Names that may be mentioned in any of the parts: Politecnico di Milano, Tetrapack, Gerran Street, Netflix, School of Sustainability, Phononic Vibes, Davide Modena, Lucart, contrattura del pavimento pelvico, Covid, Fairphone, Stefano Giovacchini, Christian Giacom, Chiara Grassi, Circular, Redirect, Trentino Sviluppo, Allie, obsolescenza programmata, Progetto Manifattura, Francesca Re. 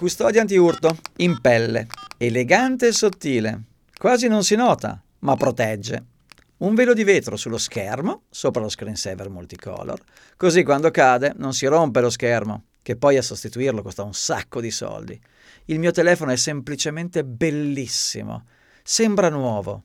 Custodia antiurto, in pelle, elegante e sottile, quasi non si nota, ma protegge. Un velo di vetro sullo schermo, sopra lo screensaver multicolor, così quando cade non si rompe lo schermo, che poi a sostituirlo costa un sacco di soldi. Il mio telefono è semplicemente bellissimo, sembra nuovo,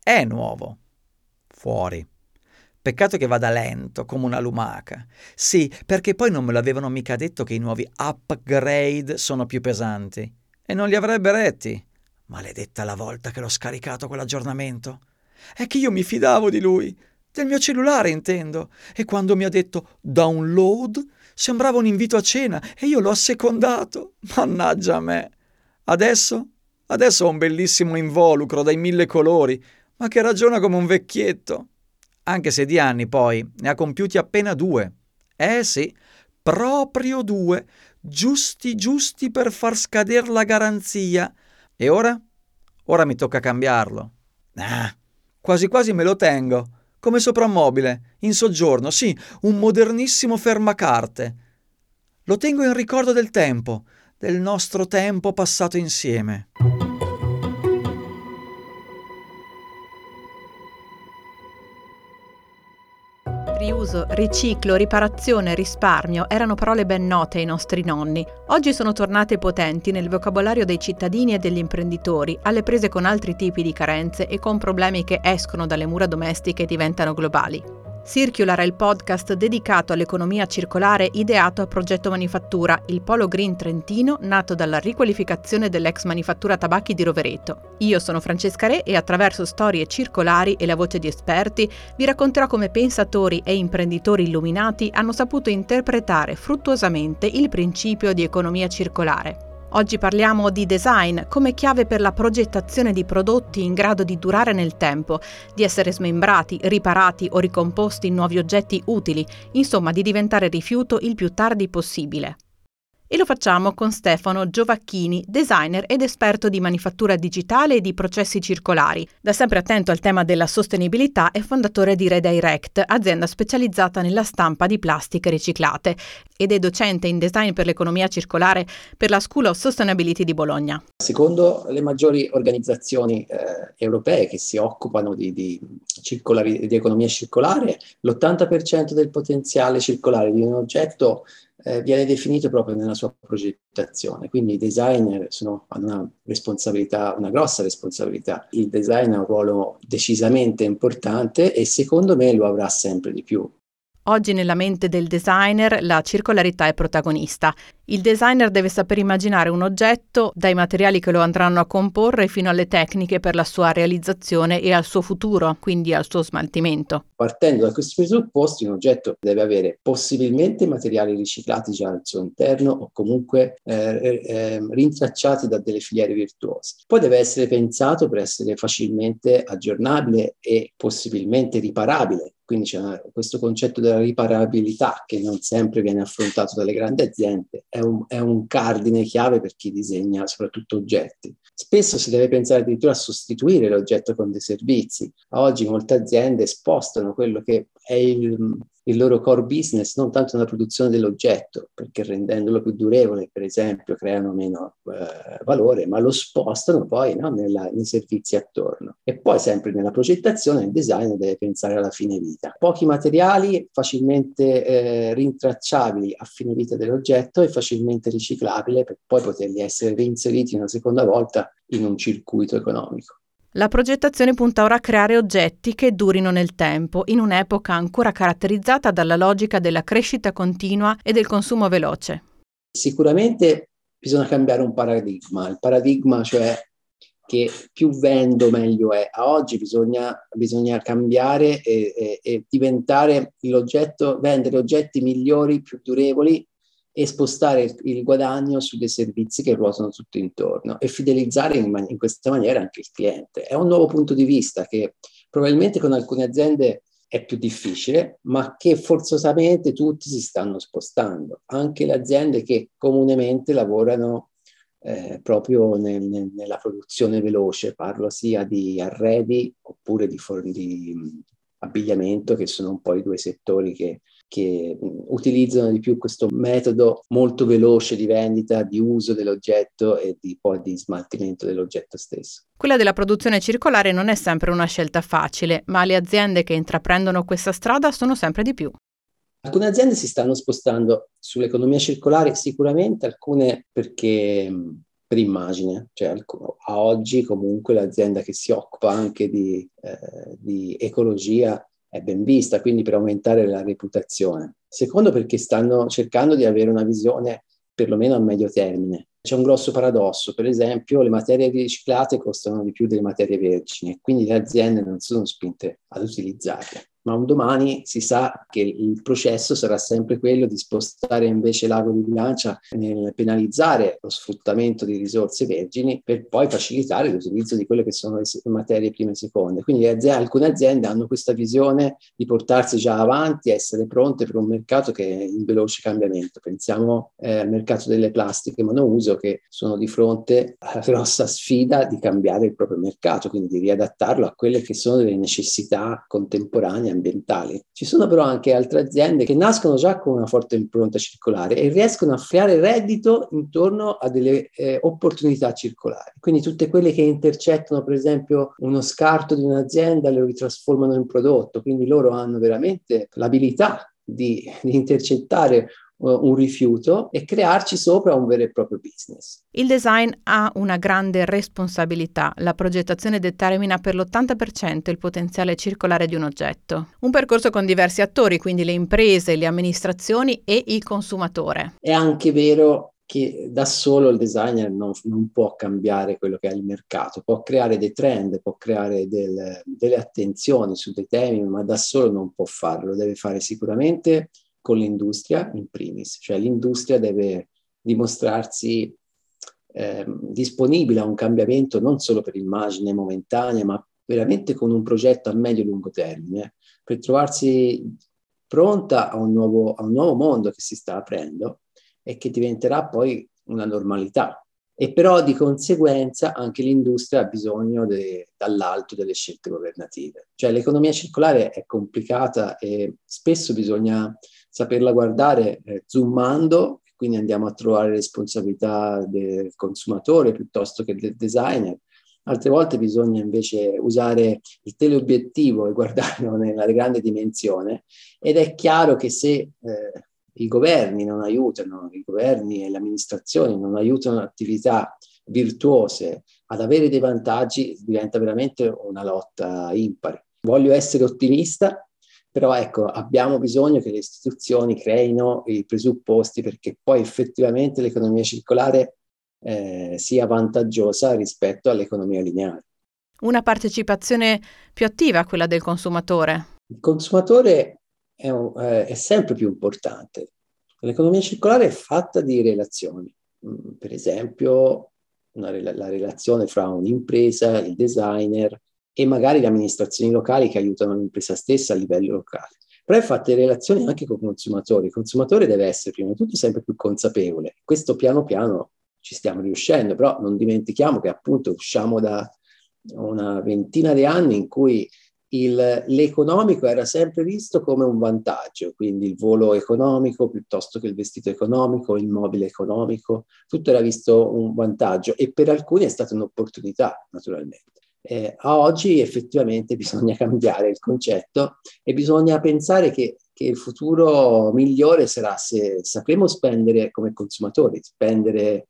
è nuovo, fuori. Peccato che vada lento, come una lumaca. Sì, perché poi non me l'avevano mica detto che i nuovi upgrade sono più pesanti. E non li avrebbe retti. Maledetta la volta che l'ho scaricato quell'aggiornamento. È che io mi fidavo di lui. Del mio cellulare, intendo. E quando mi ha detto download, sembrava un invito a cena e io l'ho assecondato. Mannaggia a me. Adesso ho un bellissimo involucro dai 1000 colori, ma che ragiona come un vecchietto. Anche se di anni poi ne ha compiuti appena 2. Eh sì, proprio 2, giusti per far scadere la garanzia. E ora? Ora mi tocca cambiarlo. Ah, quasi me lo tengo, come soprammobile, in soggiorno, sì, un modernissimo fermacarte. Lo tengo in ricordo del tempo, del nostro tempo passato insieme. Riuso, riciclo, riparazione, risparmio erano parole ben note ai nostri nonni. Oggi sono tornate potenti nel vocabolario dei cittadini e degli imprenditori, alle prese con altri tipi di carenze e con problemi che escono dalle mura domestiche e diventano globali. Circular è il podcast dedicato all'economia circolare ideato a Progetto Manifattura, il polo green trentino nato dalla riqualificazione dell'ex manifattura tabacchi di Rovereto. Io sono Francesca Re e attraverso storie circolari e la voce di esperti vi racconterò come pensatori e imprenditori illuminati hanno saputo interpretare fruttuosamente il principio di economia circolare. Oggi parliamo di design come chiave per la progettazione di prodotti in grado di durare nel tempo, di essere smembrati, riparati o ricomposti in nuovi oggetti utili, insomma di diventare rifiuto il più tardi possibile. E lo facciamo con Stefano Giovacchini, designer ed esperto di manifattura digitale e di processi circolari, da sempre attento al tema della sostenibilità e fondatore di Redirect, azienda specializzata nella stampa di plastiche riciclate, ed è docente in design per l'economia circolare per la School of Sustainability di Bologna. Secondo le maggiori organizzazioni europee che si occupano di economia circolare, l'80% del potenziale circolare di un oggetto viene definito proprio nella sua progettazione, quindi i designer hanno una grossa responsabilità. Il design ha un ruolo decisamente importante e secondo me lo avrà sempre di più. Oggi nella mente del designer la circolarità è protagonista. Il designer deve saper immaginare un oggetto dai materiali che lo andranno a comporre fino alle tecniche per la sua realizzazione e al suo futuro, quindi al suo smaltimento. Partendo da questi presupposti, un oggetto deve avere possibilmente materiali riciclati già al suo interno o comunque rintracciati da delle filiere virtuose. Poi deve essere pensato per essere facilmente aggiornabile e possibilmente riparabile. Quindi c'è questo concetto della riparabilità che non sempre viene affrontato dalle grandi aziende, è un cardine chiave per chi disegna soprattutto oggetti. Spesso si deve pensare addirittura a sostituire l'oggetto con dei servizi. Oggi molte aziende spostano quello che è il loro core business non tanto nella produzione dell'oggetto, perché rendendolo più durevole, per esempio, creano meno valore, ma lo spostano poi nei servizi attorno. E poi sempre nella progettazione il design deve pensare alla fine vita. Pochi materiali facilmente rintracciabili a fine vita dell'oggetto e facilmente riciclabile per poi poterli essere reinseriti una seconda volta in un circuito economico. La progettazione punta ora a creare oggetti che durino nel tempo, in un'epoca ancora caratterizzata dalla logica della crescita continua e del consumo veloce. Sicuramente bisogna cambiare un paradigma, il paradigma cioè che più vendo meglio è. A oggi bisogna cambiare e diventare l'oggetto, vendere oggetti migliori, più durevoli, e spostare il guadagno su dei servizi che ruotano tutto intorno e fidelizzare in questa maniera anche il cliente. È un nuovo punto di vista che probabilmente con alcune aziende è più difficile, ma che forzosamente tutti si stanno spostando, anche le aziende che comunemente lavorano proprio nella produzione veloce, parlo sia di arredi oppure di abbigliamento, che sono un po' i due settori che utilizzano di più questo metodo molto veloce di vendita, di uso dell'oggetto e poi di smaltimento dell'oggetto stesso. Quella della produzione circolare non è sempre una scelta facile, ma le aziende che intraprendono questa strada sono sempre di più. Alcune aziende si stanno spostando sull'economia circolare sicuramente, alcune perché per immagine, cioè a oggi comunque l'azienda che si occupa anche di ecologia è ben vista, quindi per aumentare la reputazione. Secondo, perché stanno cercando di avere una visione perlomeno a medio termine. C'è un grosso paradosso, per esempio le materie riciclate costano di più delle materie vergini, quindi le aziende non sono spinte ad utilizzarle. Ma un domani si sa che il processo sarà sempre quello di spostare invece l'ago di bilancia nel penalizzare lo sfruttamento di risorse vergini per poi facilitare l'utilizzo di quelle che sono le materie prime e seconde. Quindi alcune aziende hanno questa visione di portarsi già avanti, essere pronte per un mercato che è in veloce cambiamento. Pensiamo al mercato delle plastiche monouso, che sono di fronte alla grossa sfida di cambiare il proprio mercato, quindi di riadattarlo a quelle che sono le necessità contemporanee ambientali. Ci sono però anche altre aziende che nascono già con una forte impronta circolare e riescono a creare reddito intorno a delle opportunità circolari. Quindi tutte quelle che intercettano, per esempio, uno scarto di un'azienda, lo ritrasformano in prodotto, quindi loro hanno veramente l'abilità di intercettare un rifiuto e crearci sopra un vero e proprio business. Il design ha una grande responsabilità. La progettazione determina per l'80% il potenziale circolare di un oggetto. Un percorso con diversi attori, quindi le imprese, le amministrazioni e il consumatore. È anche vero che da solo il designer non può cambiare quello che è il mercato, può creare dei trend, può creare delle attenzioni su dei temi, ma da solo non può farlo, deve fare sicuramente con l'industria in primis, cioè l'industria deve dimostrarsi disponibile a un cambiamento non solo per immagine momentanea, ma veramente con un progetto a medio e lungo termine, per trovarsi pronta a un nuovo mondo che si sta aprendo e che diventerà poi una normalità. E però di conseguenza anche l'industria ha bisogno dall'alto delle scelte governative. Cioè l'economia circolare è complicata e spesso bisogna saperla guardare zoomando, quindi andiamo a trovare responsabilità del consumatore piuttosto che del designer. Altre volte bisogna invece usare il teleobiettivo e guardarlo nella grande dimensione, ed è chiaro che se i governi non aiutano, i governi e le amministrazioni non aiutano attività virtuose ad avere dei vantaggi, diventa veramente una lotta impari. Voglio essere ottimista, però ecco, abbiamo bisogno che le istituzioni creino i presupposti perché poi effettivamente l'economia circolare sia vantaggiosa rispetto all'economia lineare. Una partecipazione più attiva a quella del consumatore. Il consumatore è sempre più importante. L'economia circolare è fatta di relazioni, per esempio la relazione fra un'impresa, il designer, e magari le amministrazioni locali che aiutano l'impresa stessa a livello locale. Però è fatta in relazione anche con i consumatori. Il consumatore deve essere prima di tutto sempre più consapevole. Questo piano piano ci stiamo riuscendo, però non dimentichiamo che appunto usciamo da una ventina di anni in cui l'economico era sempre visto come un vantaggio, quindi il volo economico piuttosto che il vestito economico, il mobile economico, tutto era visto un vantaggio e per alcuni è stata un'opportunità naturalmente. A oggi effettivamente bisogna cambiare il concetto e bisogna pensare che il futuro migliore sarà se sapremo spendere come consumatori, spendere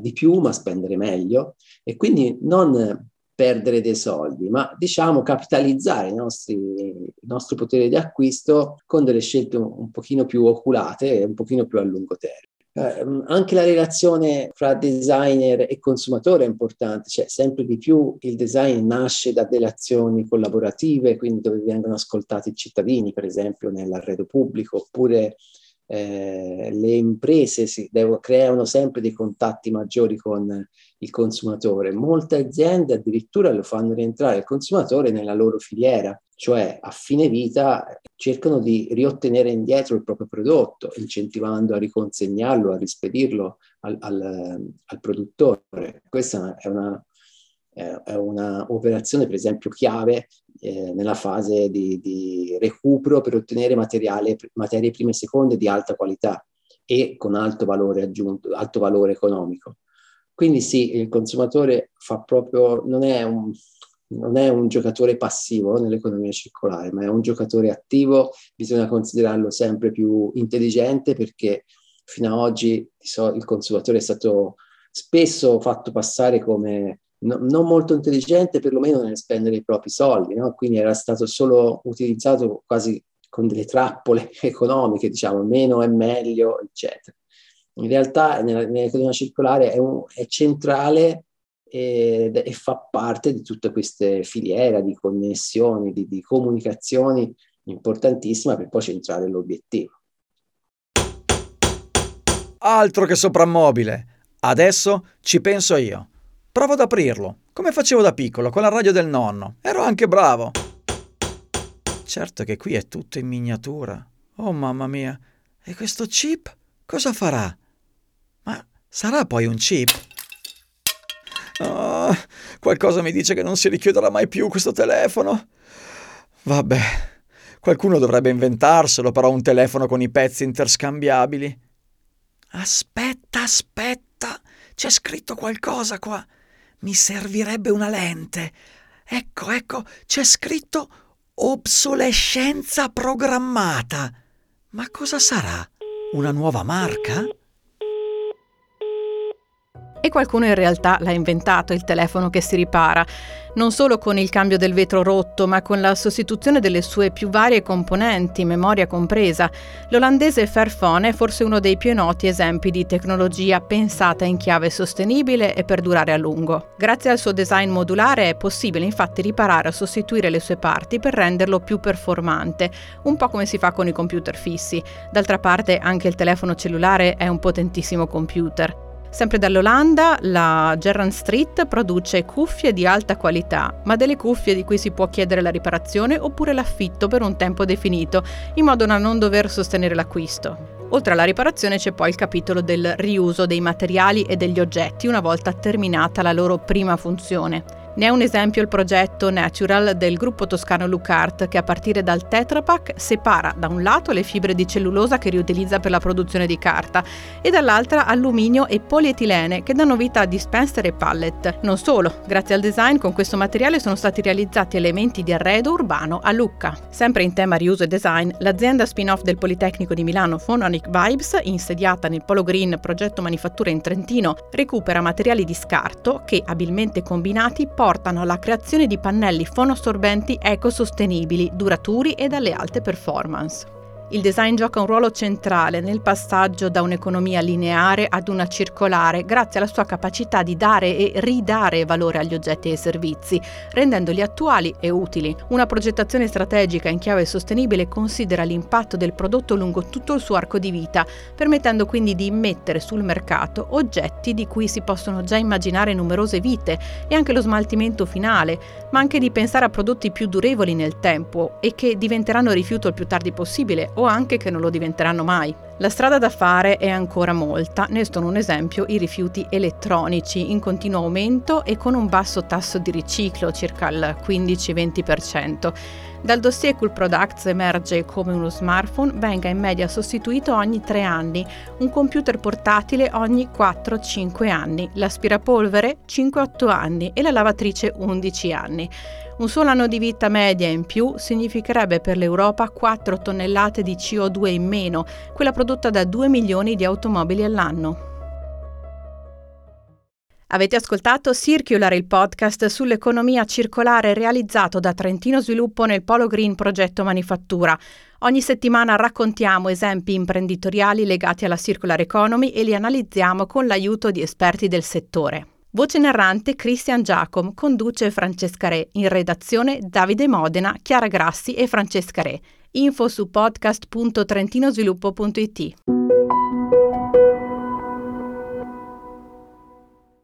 di più ma spendere meglio, e quindi non perdere dei soldi, ma diciamo capitalizzare il nostro potere di acquisto con delle scelte un pochino più oculate e un pochino più a lungo termine. Anche la relazione fra designer e consumatore è importante, cioè sempre di più il design nasce da relazioni collaborative, quindi dove vengono ascoltati i cittadini, per esempio nell'arredo pubblico, oppure le imprese creano sempre dei contatti maggiori con il consumatore. Molte aziende addirittura lo fanno rientrare il consumatore nella loro filiera, cioè a fine vita cercano di riottenere indietro il proprio prodotto, incentivando a riconsegnarlo, a rispedirlo al produttore. Questa è una operazione, per esempio, chiave nella fase di recupero per ottenere materie prime e seconde di alta qualità e con alto valore aggiunto, alto valore economico. Quindi sì, il consumatore fa proprio, non è un giocatore passivo nell'economia circolare, ma è un giocatore attivo, bisogna considerarlo sempre più intelligente, perché fino ad oggi il consumatore è stato spesso fatto passare come non molto intelligente, perlomeno nel spendere i propri soldi, no? Quindi era stato solo utilizzato quasi con delle trappole economiche, diciamo, meno è meglio, eccetera. In realtà nell'economia circolare è centrale e fa parte di tutte queste filiere di connessioni, di comunicazioni importantissima per poi centrare l'obiettivo. Altro che soprammobile! Adesso ci penso io. Provo ad aprirlo, come facevo da piccolo con la radio del nonno. Ero anche bravo. Certo che qui è tutto in miniatura. Oh mamma mia, e questo chip cosa farà? Ma sarà poi un chip? Oh, qualcosa mi dice che non si richiuderà mai più questo telefono. Vabbè, qualcuno dovrebbe inventarselo però un telefono con i pezzi interscambiabili. Aspetta, c'è scritto qualcosa qua. Mi servirebbe una lente. Ecco, c'è scritto obsolescenza programmata. Ma cosa sarà? Una nuova marca? E qualcuno in realtà l'ha inventato il telefono che si ripara, non solo con il cambio del vetro rotto, ma con la sostituzione delle sue più varie componenti, memoria compresa. L'olandese Fairphone è forse uno dei più noti esempi di tecnologia pensata in chiave sostenibile e per durare a lungo. Grazie al suo design modulare è possibile infatti riparare o sostituire le sue parti per renderlo più performante, un po' come si fa con i computer fissi. D'altra parte anche il telefono cellulare è un potentissimo computer. Sempre dall'Olanda, la Gerran Street produce cuffie di alta qualità, ma delle cuffie di cui si può chiedere la riparazione oppure l'affitto per un tempo definito, in modo da non dover sostenere l'acquisto. Oltre alla riparazione c'è poi il capitolo del riuso dei materiali e degli oggetti una volta terminata la loro prima funzione. Ne è un esempio il progetto Natural del gruppo toscano Lucart, che a partire dal Tetrapack separa da un lato le fibre di cellulosa che riutilizza per la produzione di carta e dall'altra alluminio e polietilene che danno vita a dispenser e pallet. Non solo, grazie al design con questo materiale sono stati realizzati elementi di arredo urbano a Lucca. Sempre in tema riuso e design, l'azienda spin-off del Politecnico di Milano Phononic Vibes, insediata nel Polo Green Progetto Manifattura in Trentino, recupera materiali di scarto che, abilmente combinati, portano alla creazione di pannelli fonoassorbenti ecosostenibili, duraturi e dalle alte performance. Il design gioca un ruolo centrale nel passaggio da un'economia lineare ad una circolare, grazie alla sua capacità di dare e ridare valore agli oggetti e ai servizi, rendendoli attuali e utili. Una progettazione strategica in chiave sostenibile considera l'impatto del prodotto lungo tutto il suo arco di vita, permettendo quindi di immettere sul mercato oggetti di cui si possono già immaginare numerose vite e anche lo smaltimento finale, ma anche di pensare a prodotti più durevoli nel tempo e che diventeranno rifiuto il più tardi possibile o anche che non lo diventeranno mai. La strada da fare è ancora molta, ne sono un esempio i rifiuti elettronici in continuo aumento e con un basso tasso di riciclo, circa il 15-20%. Dal dossier Cool Products emerge come uno smartphone venga in media sostituito ogni 3 anni, un computer portatile ogni 4-5 anni, l'aspirapolvere 5-8 anni e la lavatrice 11 anni. Un solo anno di vita media in più significherebbe per l'Europa 4 tonnellate di CO2 in meno, quella prodotta da 2 milioni di automobili all'anno. Avete ascoltato Circular, il podcast sull'economia circolare realizzato da Trentino Sviluppo nel Polo Green Progetto Manifattura. Ogni settimana raccontiamo esempi imprenditoriali legati alla circular economy e li analizziamo con l'aiuto di esperti del settore. Voce narrante Christian Giacom, conduce Francesca Re, in redazione Davide Modena, Chiara Grassi e Francesca Re. Info su podcast.trentinosviluppo.it.